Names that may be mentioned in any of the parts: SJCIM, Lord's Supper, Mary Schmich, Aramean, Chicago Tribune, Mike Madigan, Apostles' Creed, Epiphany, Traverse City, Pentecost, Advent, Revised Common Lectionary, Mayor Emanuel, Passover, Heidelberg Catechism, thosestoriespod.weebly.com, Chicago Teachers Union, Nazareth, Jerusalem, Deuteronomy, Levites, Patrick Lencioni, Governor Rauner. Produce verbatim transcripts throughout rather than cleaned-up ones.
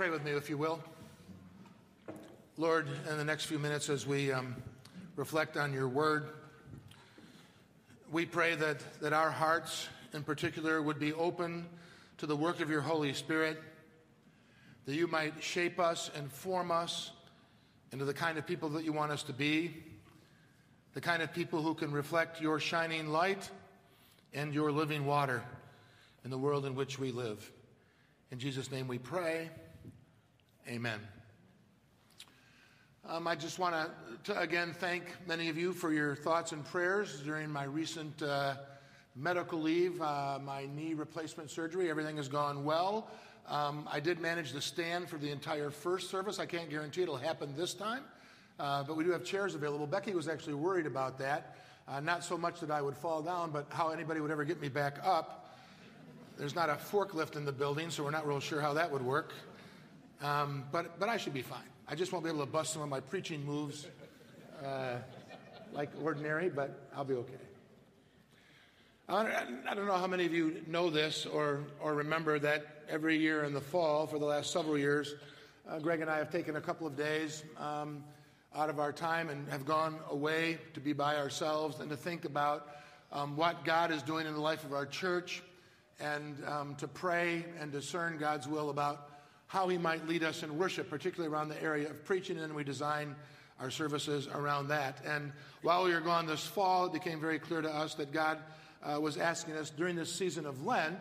Pray with me, if you will. Lord, in the next few minutes as we um, reflect on your word, we pray that, that our hearts in particular would be open to the work of your Holy Spirit, that you might shape us and form us into the kind of people that you want us to be, the kind of people who can reflect your shining light and your living water in the world in which we live. In Jesus' name we pray. Amen. Um, I just want to, again, thank many of you for your thoughts and prayers during my recent uh, medical leave, uh, my knee replacement surgery. Everything has gone well. Um, I did manage to stand for the entire first service. I can't guarantee it'll happen this time, uh, but we do have chairs available. Becky was actually worried about that. Uh, not so much that I would fall down, but how anybody would ever get me back up. There's not a forklift in the building, so we're not real sure how that would work. Um, but, but I should be fine. I just won't be able to bust some of my preaching moves uh, like ordinary, but I'll be okay. I don't know how many of you know this or, or remember that every year in the fall for the last several years, uh, Greg and I have taken a couple of days um, out of our time and have gone away to be by ourselves and to think about um, what God is doing in the life of our church, and um, to pray and discern God's will about how he might lead us in worship, particularly around the area of preaching, and we design our services around that. And while we were gone this fall, it became very clear to us that God uh, was asking us during this season of Lent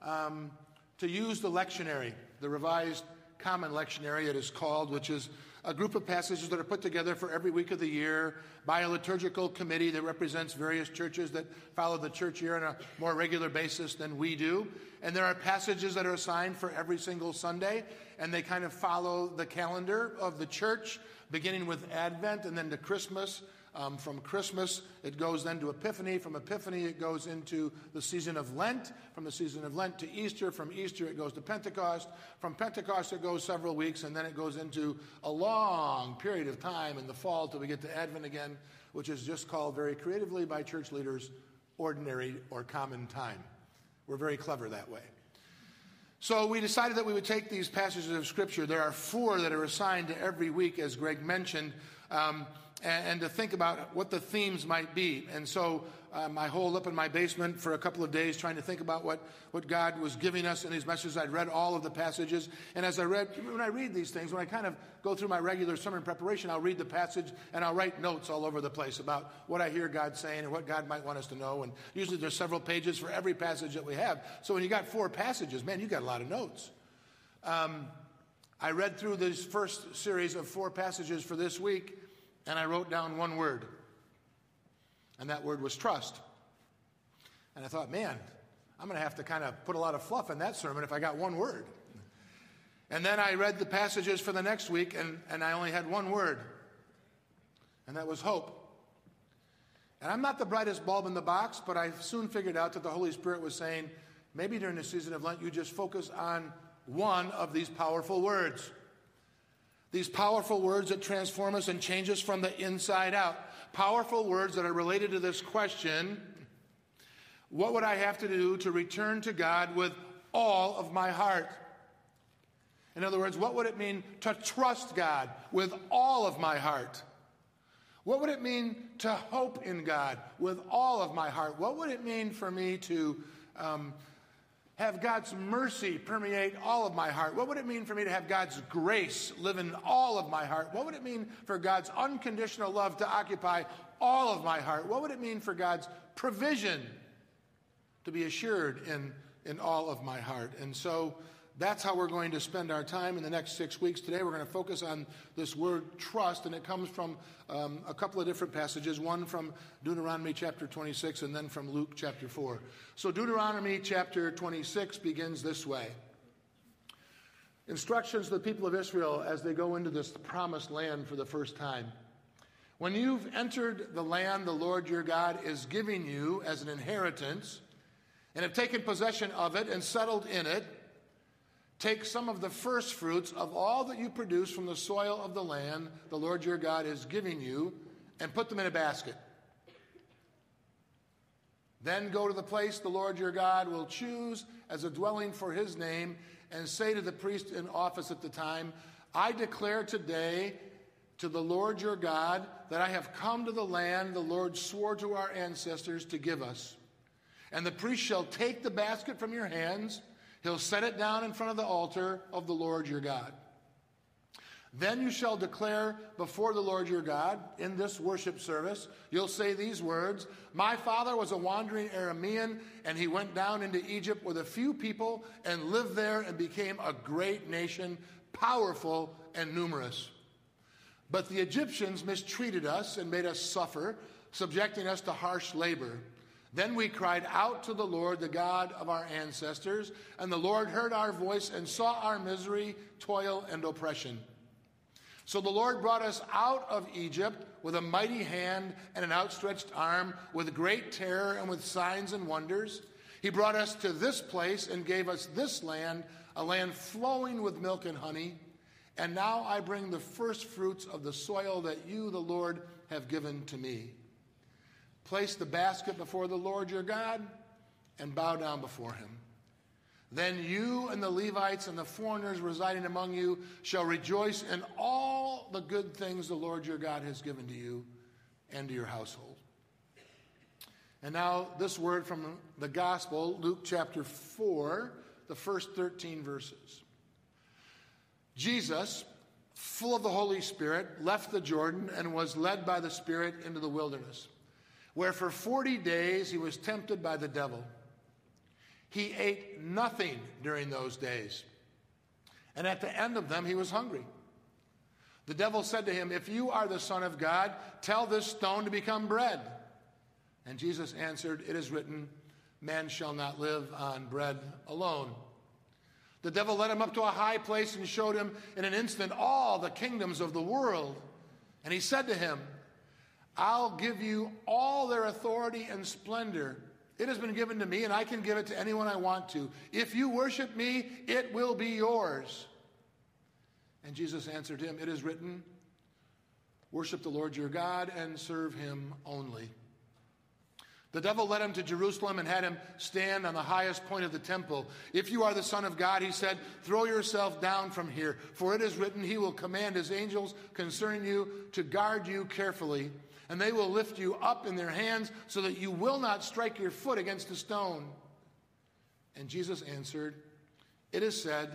um, to use the lectionary, the Revised Common Lectionary it is called, which is a group of passages that are put together for every week of the year by a liturgical committee that represents various churches that follow the church year on a more regular basis than we do. And there are passages that are assigned for every single Sunday, and they kind of follow the calendar of the church, beginning with Advent and then to Christmas. Um, from Christmas, it goes then to Epiphany. From Epiphany, it goes into the season of Lent. From the season of Lent to Easter. From Easter, it goes to Pentecost. From Pentecost, it goes several weeks, and then it goes into a long period of time in the fall till we get to Advent again, which is just called very creatively by church leaders, ordinary or common time. We're very clever that way. So we decided that we would take these passages of Scripture. There are four that are assigned to every week, as Greg mentioned, um, and to think about what the themes might be. And so um, I holed up in my basement for a couple of days trying to think about what, what God was giving us in these messages. I'd read all of the passages, and as I read, when I read these things, when I kind of go through my regular sermon preparation, I'll read the passage, and I'll write notes all over the place about what I hear God saying and what God might want us to know. And usually there's several pages for every passage that we have. So when you got four passages, man, you got a lot of notes. Um, I read through this first series of four passages for this week, and I wrote down one word, and that word was trust. And I thought, man, I'm going to have to kind of put a lot of fluff in that sermon if I got one word. And then I read the passages for the next week, and, and I only had one word, and that was hope. And I'm not the brightest bulb in the box, but I soon figured out that the Holy Spirit was saying, maybe during the season of Lent, you just focus on one of these powerful words. These powerful words that transform us and change us from the inside out. Powerful words that are related to this question, what would I have to do to return to God with all of my heart? In other words, what would it mean to trust God with all of my heart? What would it mean to hope in God with all of my heart? What would it mean for me to um, have God's mercy permeate all of my heart? What would it mean for me to have God's grace live in all of my heart? What would it mean for God's unconditional love to occupy all of my heart? What would it mean for God's provision to be assured in, in all of my heart? And so that's how we're going to spend our time in the next six weeks. Today we're going to focus on this word trust, and it comes from um, a couple of different passages, one from Deuteronomy chapter twenty-six and then from Luke chapter four. So Deuteronomy chapter twenty-six begins this way. Instructions to the people of Israel as they go into this promised land for the first time. When you've entered the land the Lord your God is giving you as an inheritance and have taken possession of it and settled in it, take some of the first fruits of all that you produce from the soil of the land the Lord your God is giving you and put them in a basket. Then go to the place the Lord your God will choose as a dwelling for his name, and say to the priest in office at the time, I declare today to the Lord your God that I have come to the land the Lord swore to our ancestors to give us. And the priest shall take the basket from your hands. He'll set it down in front of the altar of the Lord your God. Then you shall declare before the Lord your God in this worship service, you'll say these words, my father was a wandering Aramean, and he went down into Egypt with a few people and lived there and became a great nation, powerful and numerous. But the Egyptians mistreated us and made us suffer, subjecting us to harsh labor. Then we cried out to the Lord, the God of our ancestors, and the Lord heard our voice and saw our misery, toil, and oppression. So the Lord brought us out of Egypt with a mighty hand and an outstretched arm, with great terror and with signs and wonders. He brought us to this place and gave us this land, a land flowing with milk and honey. And now I bring the first fruits of the soil that you, the Lord, have given to me. Place the basket before the Lord your God and bow down before him. Then you and the Levites and the foreigners residing among you shall rejoice in all the good things the Lord your God has given to you and to your household. And now this word from the gospel, Luke chapter four, the first thirteen verses. Jesus, full of the Holy Spirit, left the Jordan and was led by the Spirit into the wilderness, where for forty days he was tempted by the devil. He ate nothing during those days, and at the end of them he was hungry. The devil said to him, if you are the Son of God, tell this stone to become bread. And Jesus answered, it is written, man shall not live on bread alone. The devil led him up to a high place and showed him in an instant all the kingdoms of the world. And he said to him, I'll give you all their authority and splendor. It has been given to me, and I can give it to anyone I want to. If you worship me, it will be yours. And Jesus answered him, it is written, worship the Lord your God and serve him only. The devil led him to Jerusalem and had him stand on the highest point of the temple. If you are the Son of God, he said, throw yourself down from here, for it is written, he will command his angels concerning you to guard you carefully. And they will lift you up in their hands so that you will not strike your foot against a stone. And Jesus answered, it is said,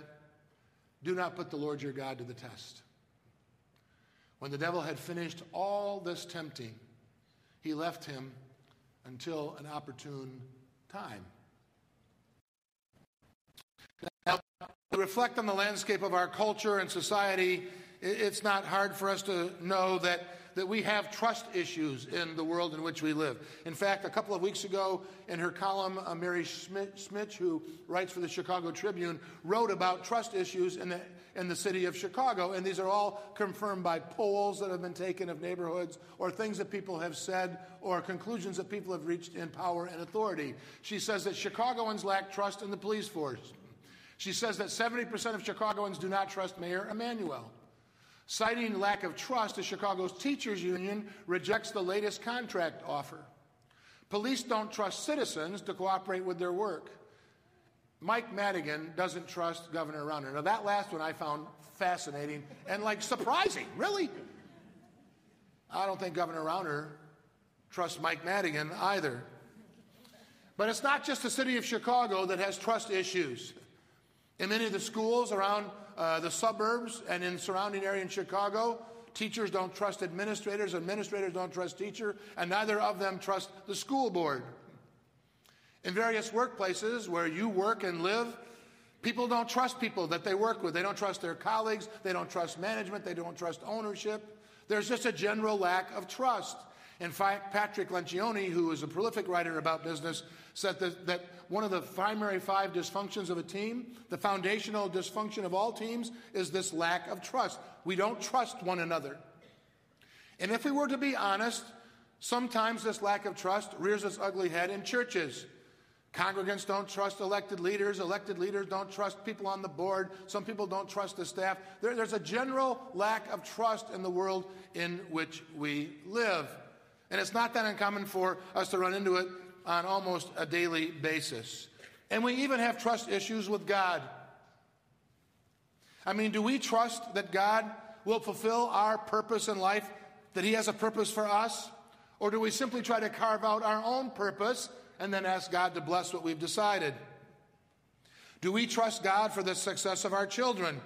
do not put the Lord your God to the test. When the devil had finished all this tempting, he left him until an opportune time. Now, to reflect on the landscape of our culture and society, it's not hard for us to know that that we have trust issues in the world in which we live. In fact, a couple of weeks ago, in her column, uh, Mary Schmich, who writes for the Chicago Tribune, wrote about trust issues in the, in the city of Chicago, and these are all confirmed by polls that have been taken of neighborhoods, or things that people have said, or conclusions that people have reached in power and authority. She says that Chicagoans lack trust in the police force. She says that seventy percent of Chicagoans do not trust Mayor Emanuel. Citing lack of trust, the Chicago Teachers Union rejects the latest contract offer. Police don't trust citizens to cooperate with their work. Mike Madigan doesn't trust Governor Rauner. Now, that last one I found fascinating and, like, surprising. Really? I don't think Governor Rauner trusts Mike Madigan either. But it's not just the city of Chicago that has trust issues. In many of the schools around Uh, the suburbs and in surrounding area in Chicago, teachers don't trust administrators, administrators don't trust teacher, and neither of them trust the school board. In various workplaces where you work and live, people don't trust people that they work with. They don't trust their colleagues, they don't trust management, they don't trust ownership. There's just a general lack of trust. In fact, Patrick Lencioni, who is a prolific writer about business, said that, that one of the primary five dysfunctions of a team, the foundational dysfunction of all teams, is this lack of trust. We don't trust one another. And if we were to be honest, sometimes this lack of trust rears its ugly head in churches. Congregants don't trust elected leaders. Elected leaders don't trust people on the board. Some people don't trust the staff. There, there's a general lack of trust in the world in which we live. And it's not that uncommon for us to run into it on almost a daily basis. And we even have trust issues with God. I mean, do we trust that God will fulfill our purpose in life, that He has a purpose for us? Or do we simply try to carve out our own purpose and then ask God to bless what we've decided? Do we trust God for the success of our children?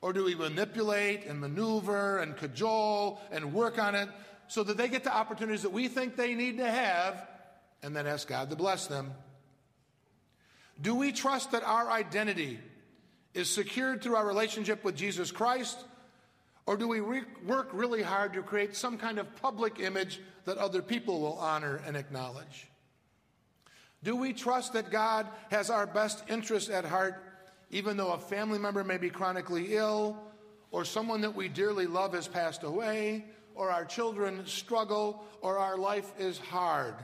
Or do we manipulate and maneuver and cajole and work on it so that they get the opportunities that we think they need to have and then ask God to bless them? Do we trust that our identity is secured through our relationship with Jesus Christ? Or do we re- work really hard to create some kind of public image that other people will honor and acknowledge? Do we trust that God has our best interests at heart, even though a family member may be chronically ill, or someone that we dearly love has passed away, or our children struggle, or our life is hard?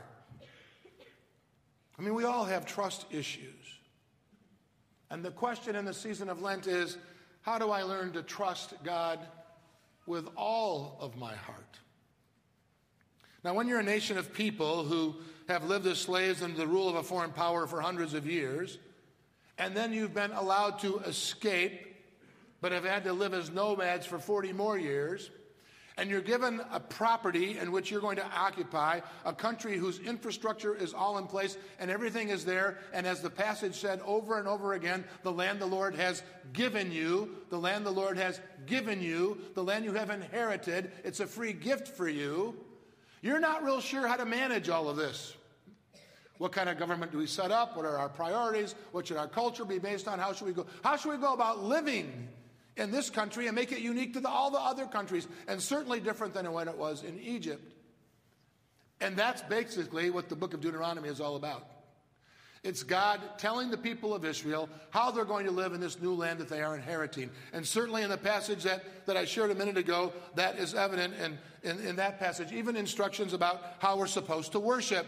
I mean, we all have trust issues. And the question in the season of Lent is, how do I learn to trust God with all of my heart? Now, when you're a nation of people who have lived as slaves under the rule of a foreign power for hundreds of years, and then you've been allowed to escape, but have had to live as nomads for forty more years, and you're given a property in which you're going to occupy, a country whose infrastructure is all in place and everything is there, and as the passage said over and over again, the land the Lord has given you, the land the Lord has given you, the land you have inherited, it's a free gift for you. You're not real sure how to manage all of this. What kind of government do we set up? What are our priorities? What should our culture be based on? How should we go? How should we go about living in this country and make it unique to the, all the other countries, and certainly different than when it was in Egypt? And that's basically what the book of Deuteronomy is all about. It's God telling the people of Israel how they're going to live in this new land that they are inheriting. And certainly in the passage that, that I shared a minute ago, that is evident in, in, in that passage. Even instructions about how we're supposed to worship.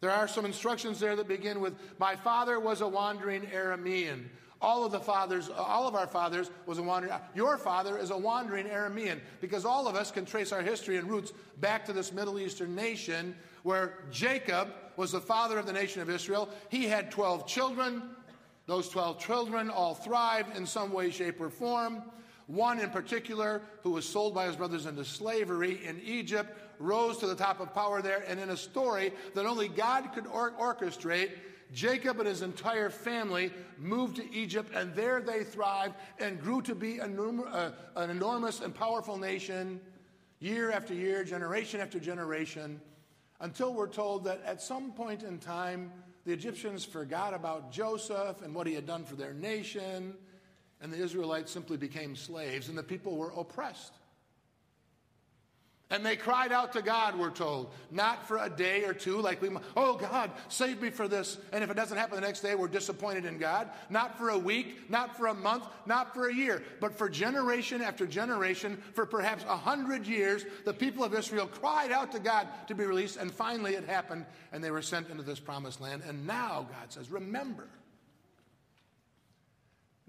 There are some instructions there that begin with, "My father was a wandering Aramean." All of the fathers, all of our fathers was a wandering, your father is a wandering Aramean, because all of us can trace our history and roots back to this Middle Eastern nation where Jacob was the father of the nation of Israel. He had twelve children. Those twelve children all thrived in some way, shape, or form. One in particular, who was sold by his brothers into slavery in Egypt, rose to the top of power there, and in a story that only God could or- orchestrate, Jacob and his entire family moved to Egypt, and there they thrived and grew to be enorm- uh, an enormous and powerful nation year after year, generation after generation, until we're told that at some point in time, the Egyptians forgot about Joseph and what he had done for their nation, and the Israelites simply became slaves, and the people were oppressed. And they cried out to God, we're told, not for a day or two, like we, oh God, save me for this. And if it doesn't happen the next day, we're disappointed in God. Not for a week, not for a month, not for a year, but for generation after generation, for perhaps a hundred years, the people of Israel cried out to God to be released, and finally it happened, and they were sent into this promised land. And now God says, remember.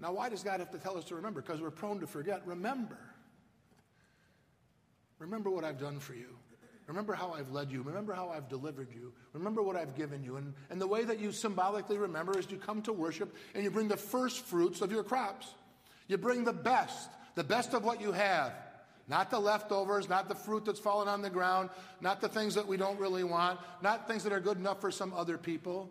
Now, why does God have to tell us to remember? Because we're prone to forget. Remember. Remember what I've done for you. Remember how I've led you. Remember how I've delivered you. Remember what I've given you. And, and the way that you symbolically remember is you come to worship and you bring the first fruits of your crops. You bring the best, the best of what you have. Not the leftovers, not the fruit that's fallen on the ground, not the things that we don't really want, not things that are good enough for some other people.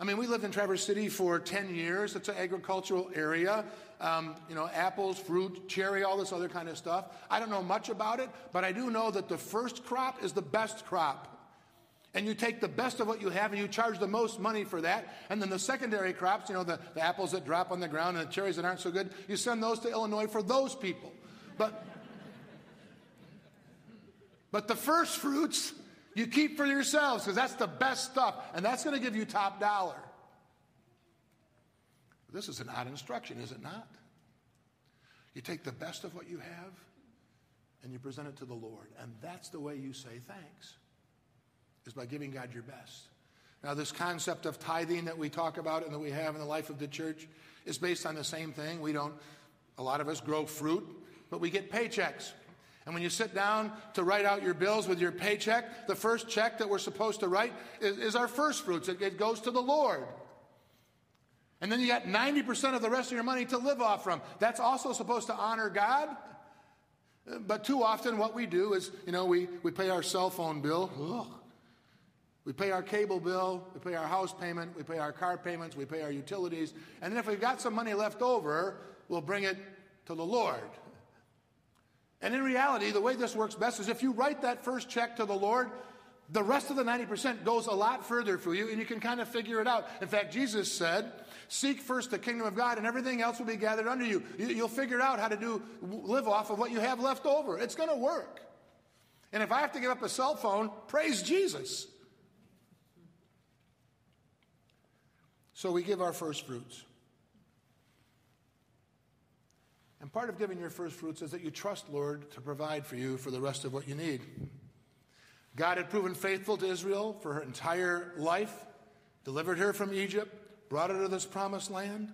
I mean, we lived in Traverse City for ten years. It's an agricultural area. Um, you know, apples, fruit, cherry, all this other kind of stuff. I don't know much about it, but I do know that the first crop is the best crop. And you take the best of what you have and you charge the most money for that. And then the secondary crops, you know, the, the apples that drop on the ground and the cherries that aren't so good, you send those to Illinois for those people. But, but the first fruits you keep for yourselves, because that's the best stuff, and that's going to give you top dollar. This is an odd instruction, is it not? You take the best of what you have, and you present it to the Lord, and that's the way you say thanks, is by giving God your best. Now, this concept of tithing that we talk about and that we have in the life of the church is based on the same thing. We don't, a lot of us grow fruit, but we get paychecks. And when you sit down to write out your bills with your paycheck, the first check that we're supposed to write is, is our first fruits. It, it goes to the Lord. And then you got ninety percent of the rest of your money to live off from. That's also supposed to honor God. But too often what we do is, you know, we, we pay our cell phone bill. Ugh. We pay our cable bill, we pay our house payment, we pay our car payments, we pay our utilities. And then if we've got some money left over, we'll bring it to the Lord. And in reality, the way this works best is if you write that first check to the Lord, the rest of the ninety percent goes a lot further for you, and you can kind of figure it out. In fact, Jesus said, seek first the kingdom of God, and everything else will be gathered under you. You'll figure out how to do live off of what you have left over. It's going to work. And if I have to give up a cell phone, praise Jesus. So we give our first fruits. And part of giving your first fruits is that you trust, Lord, to provide for you for the rest of what you need. God had proven faithful to Israel for her entire life, delivered her from Egypt, brought her to this promised land.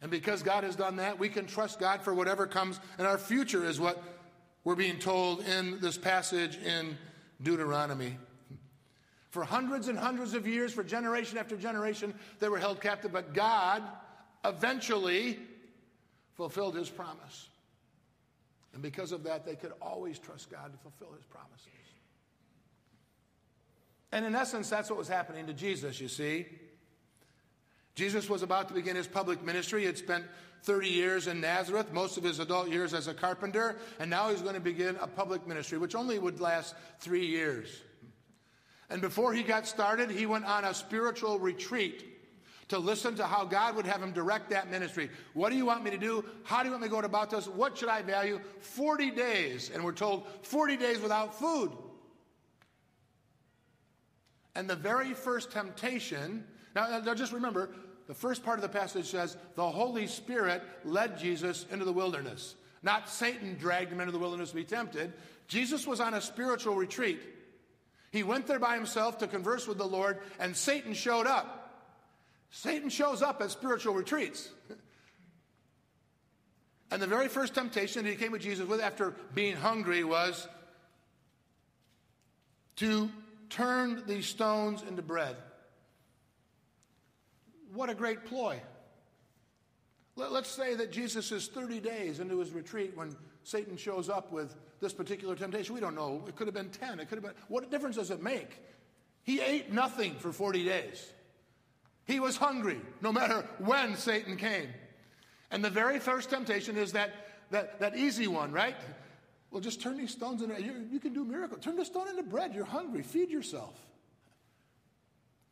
And because God has done that, we can trust God for whatever comes in our future is what we're being told in this passage in Deuteronomy. For hundreds and hundreds of years, for generation after generation, they were held captive. But God eventually fulfilled his promise. And because of that, they could always trust God to fulfill his promises. And in essence, that's what was happening to Jesus, you see. Jesus was about to begin his public ministry. He had spent thirty years in Nazareth, most of his adult years as a carpenter. And now he's going to begin a public ministry, which only would last three years. And before he got started, he went on a spiritual retreat to listen to how God would have him direct that ministry. What do you want me to do? How do you want me to go about this? What should I value? forty days. And we're told forty days without food. And the very first temptation, now, now just remember, the first part of the passage says, the Holy Spirit led Jesus into the wilderness. Not Satan dragged him into the wilderness to be tempted. Jesus was on a spiritual retreat. He went there by himself to converse with the Lord, and Satan showed up. Satan shows up at spiritual retreats. And the very first temptation that he came with Jesus with after being hungry was to turn these stones into bread. What a great ploy. Let's say that Jesus is thirty days into his retreat when Satan shows up with this particular temptation. We don't know. It could have been ten. It could have been. What difference does it make? He ate nothing for forty days. He was hungry, no matter when Satan came. And the very first temptation is that that, that easy one, right? Well, just turn these stones into, you, you can do miracles. Turn the stone into bread. You're hungry. Feed yourself.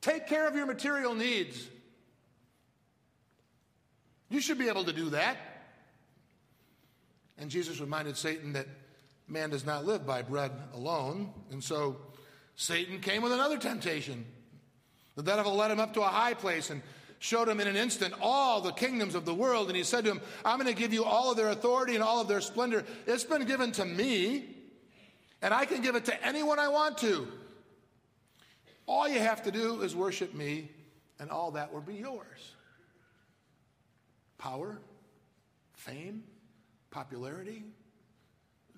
Take care of your material needs. You should be able to do that. And Jesus reminded Satan that man does not live by bread alone. And so Satan came with another temptation. The devil led him up to a high place and showed him in an instant all the kingdoms of the world. And he said to him, I'm going to give you all of their authority and all of their splendor. It's been given to me, and I can give it to anyone I want to. All you have to do is worship me, and all that will be yours. Power, fame, popularity.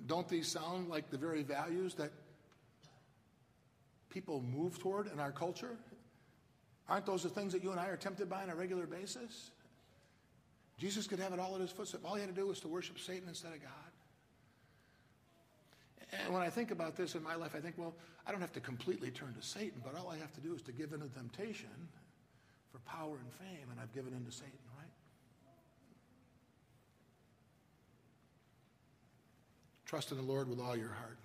Don't these sound like the very values that people move toward in our culture? Aren't those the things that you and I are tempted by on a regular basis? Jesus could have it all at his footstep. All he had to do was to worship Satan instead of God. And when I think about this in my life, I think, well, I don't have to completely turn to Satan, but all I have to do is to give in to temptation for power and fame, and I've given in to Satan, right? Trust in the Lord with all your heart.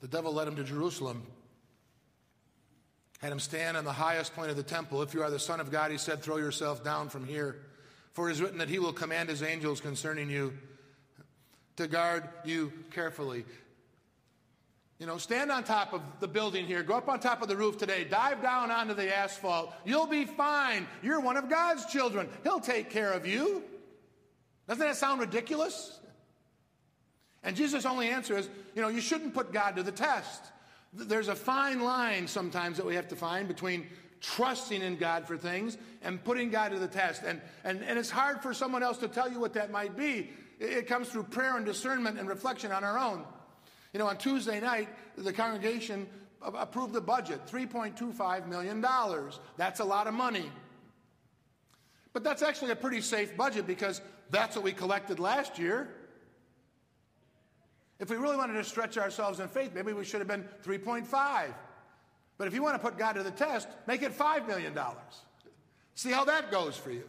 The devil led him to Jerusalem, had him stand on the highest point of the temple. If you are the Son of God, he said, throw yourself down from here. For it is written that he will command his angels concerning you to guard you carefully. You know, stand on top of the building here. Go up on top of the roof today. Dive down onto the asphalt. You'll be fine. You're one of God's children. He'll take care of you. Doesn't that sound ridiculous? And Jesus' only answer is, you know, you shouldn't put God to the test. There's a fine line sometimes that we have to find between trusting in God for things, and putting God to the test. And, and, and it's hard for someone else to tell you what that might be. It comes through prayer and discernment and reflection on our own. You know, on Tuesday night, the congregation approved the budget, three point two five million dollars. That's a lot of money. But that's actually a pretty safe budget because that's what we collected last year. If we really wanted to stretch ourselves in faith, maybe we should have been three point five. But if you want to put God to the test, make it five million dollars. See how that goes for you.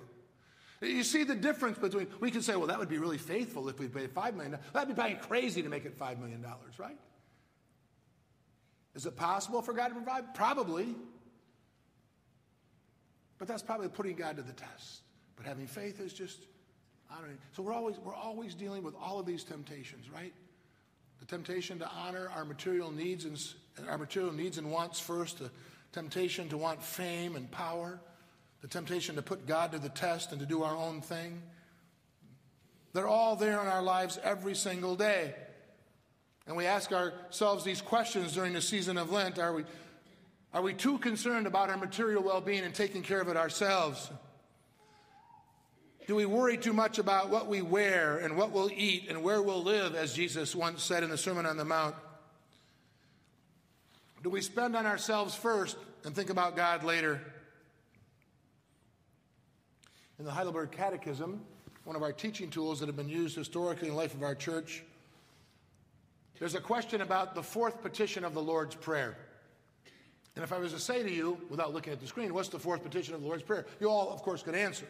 You see the difference between, we can say, well, that would be really faithful if we paid five million dollars. That'd be probably crazy to make it five million dollars, right? Is it possible for God to provide? Probably. But that's probably putting God to the test. But having faith is just honoring. So we're always, we're always dealing with all of these temptations, right? The temptation to honor our material needs and our material needs and wants first, the temptation to want fame and power, the temptation to put God to the test and to do our own thing. They're all there in our lives every single day. And we ask ourselves these questions during the season of Lent. Are we, are we too concerned about our material well-being and taking care of it ourselves? Do we worry too much about what we wear and what we'll eat and where we'll live, as Jesus once said in the Sermon on the Mount? Do we spend on ourselves first and think about God later? In the Heidelberg Catechism, one of our teaching tools that have been used historically in the life of our church, there's a question about the fourth petition of the Lord's Prayer. And if I was to say to you, without looking at the screen, what's the fourth petition of the Lord's Prayer? You all, of course, could answer.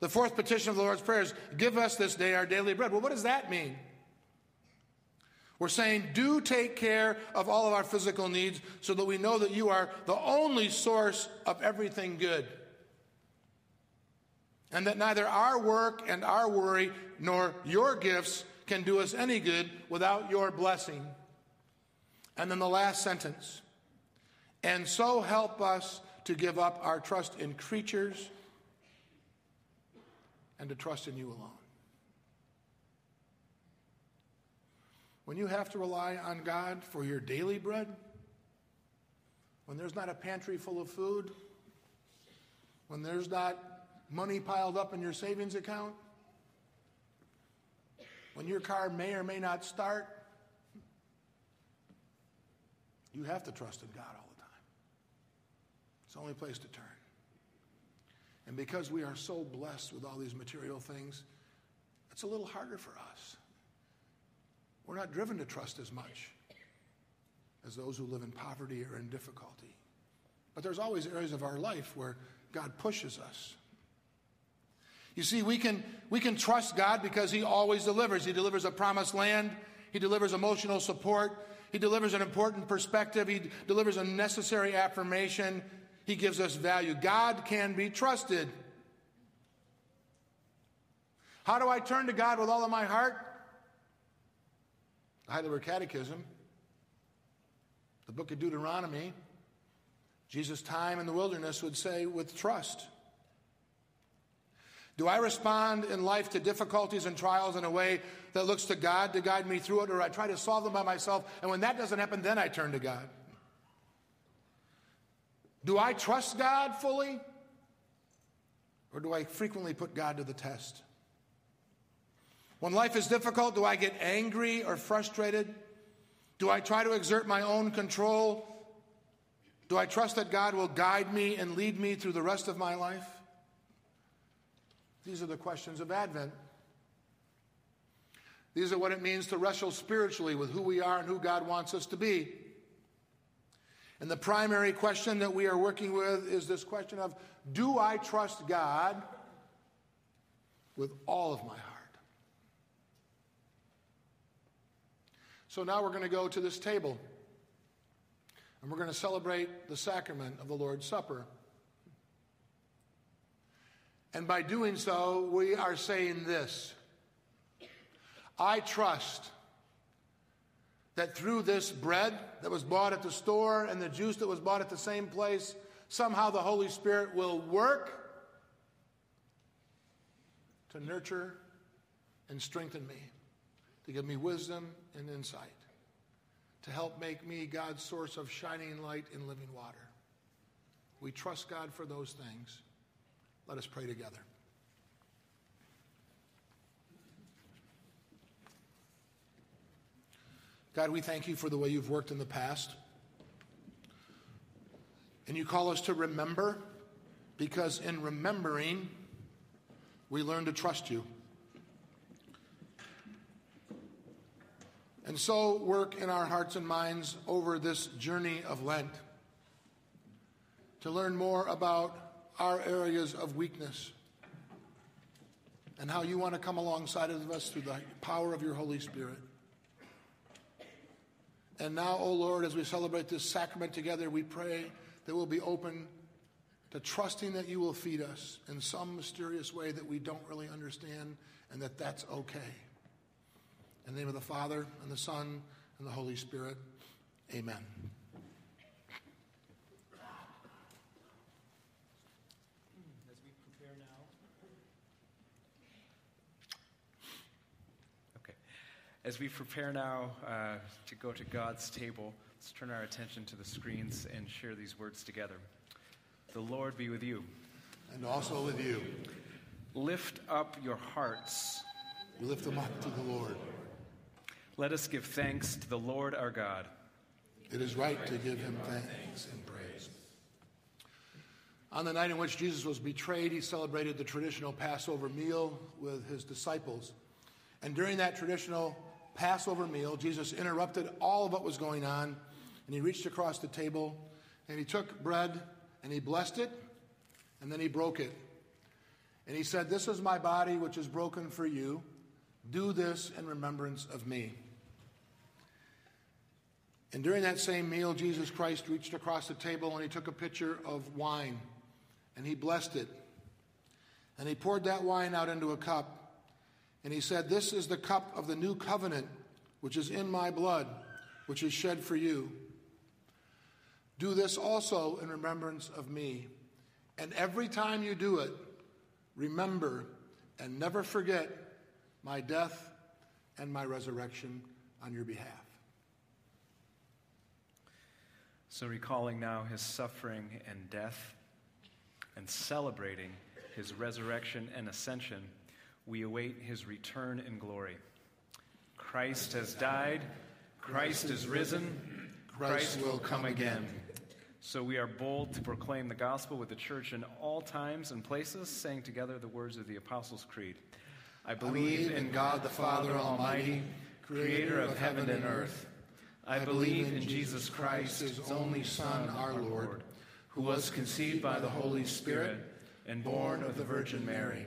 The fourth petition of the Lord's Prayer is, give us this day our daily bread. Well, what does that mean? We're saying, do take care of all of our physical needs so that we know that you are the only source of everything good. And that neither our work and our worry nor your gifts can do us any good without your blessing. And then the last sentence. And so help us to give up our trust in creatures and to trust in you alone. When you have to rely on God for your daily bread, when there's not a pantry full of food, when there's not money piled up in your savings account, when your car may or may not start, you have to trust in God all the time. It's the only place to turn. And because we are so blessed with all these material things, it's a little harder for us. We're not driven to trust as much as those who live in poverty or in difficulty. But there's always areas of our life where God pushes us. You see, we can, we can trust God because he always delivers. He delivers a promised land. He delivers emotional support. He delivers an important perspective. He delivers a necessary affirmation. He gives us value. God can be trusted. How do I turn to God with all of my heart? The Heidelberg Catechism, the book of Deuteronomy, Jesus' time in the wilderness would say, with trust. Do I respond in life to difficulties and trials in a way that looks to God to guide me through it, or I try to solve them by myself, and when that doesn't happen, then I turn to God? Do I trust God fully, or do I frequently put God to the test? When life is difficult, do I get angry or frustrated? Do I try to exert my own control? Do I trust that God will guide me and lead me through the rest of my life? These are the questions of Advent. These are what it means to wrestle spiritually with who we are and who God wants us to be. And the primary question that we are working with is this question of, do I trust God with all of my heart? So now we're going to go to this table, and we're going to celebrate the sacrament of the Lord's Supper. And by doing so, we are saying this: I trust that through this bread that was bought at the store and the juice that was bought at the same place, somehow the Holy Spirit will work to nurture and strengthen me, to give me wisdom and insight, to help make me God's source of shining light and living water. We trust God for those things. Let us pray together. God, we thank you for the way you've worked in the past. And you call us to remember, because in remembering, we learn to trust you. And so work in our hearts and minds over this journey of Lent to learn more about our areas of weakness and how you want to come alongside of us through the power of your Holy Spirit. And now, O Lord, as we celebrate this sacrament together, we pray that we'll be open to trusting that you will feed us in some mysterious way that we don't really understand, and that that's okay. In the name of the Father, and the Son, and the Holy Spirit, amen. As we prepare now, okay. As we prepare now uh, to go to God's table, let's turn our attention to the screens and share these words together. The Lord be with you. And also with you. Lift up your hearts. We lift them up to the Lord. Let us give thanks to the Lord our God. It is right to give him thanks and praise. On the night in which Jesus was betrayed, he celebrated the traditional Passover meal with his disciples. And during that traditional Passover meal, Jesus interrupted all of what was going on, and he reached across the table, and he took bread, and he blessed it, and then he broke it. And he said, "This is my body, which is broken for you. Do this in remembrance of me." And during that same meal, Jesus Christ reached across the table, and he took a pitcher of wine, and he blessed it. And he poured that wine out into a cup, and he said, "This is the cup of the new covenant, which is in my blood, which is shed for you. Do this also in remembrance of me." And every time you do it, remember and never forget my death and my resurrection on your behalf. So recalling now his suffering and death, and celebrating his resurrection and ascension, we await his return in glory. Christ has died. Christ is risen. Christ will come again. So we are bold to proclaim the gospel with the church in all times and places, saying together the words of the Apostles' Creed. I believe in God the Father Almighty, creator of heaven and earth. I believe in Jesus Christ, his only Son, our Lord, who was conceived by the Holy Spirit and born of the Virgin Mary.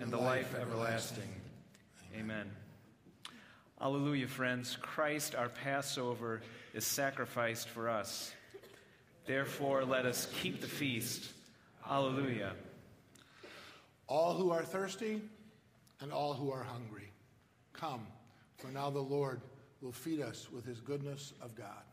and the life everlasting. Amen. Alleluia, friends. Christ, our Passover, is sacrificed for us. Therefore, let us keep the feast. Alleluia. All who are thirsty and all who are hungry, come, for now the Lord will feed us with his goodness of God.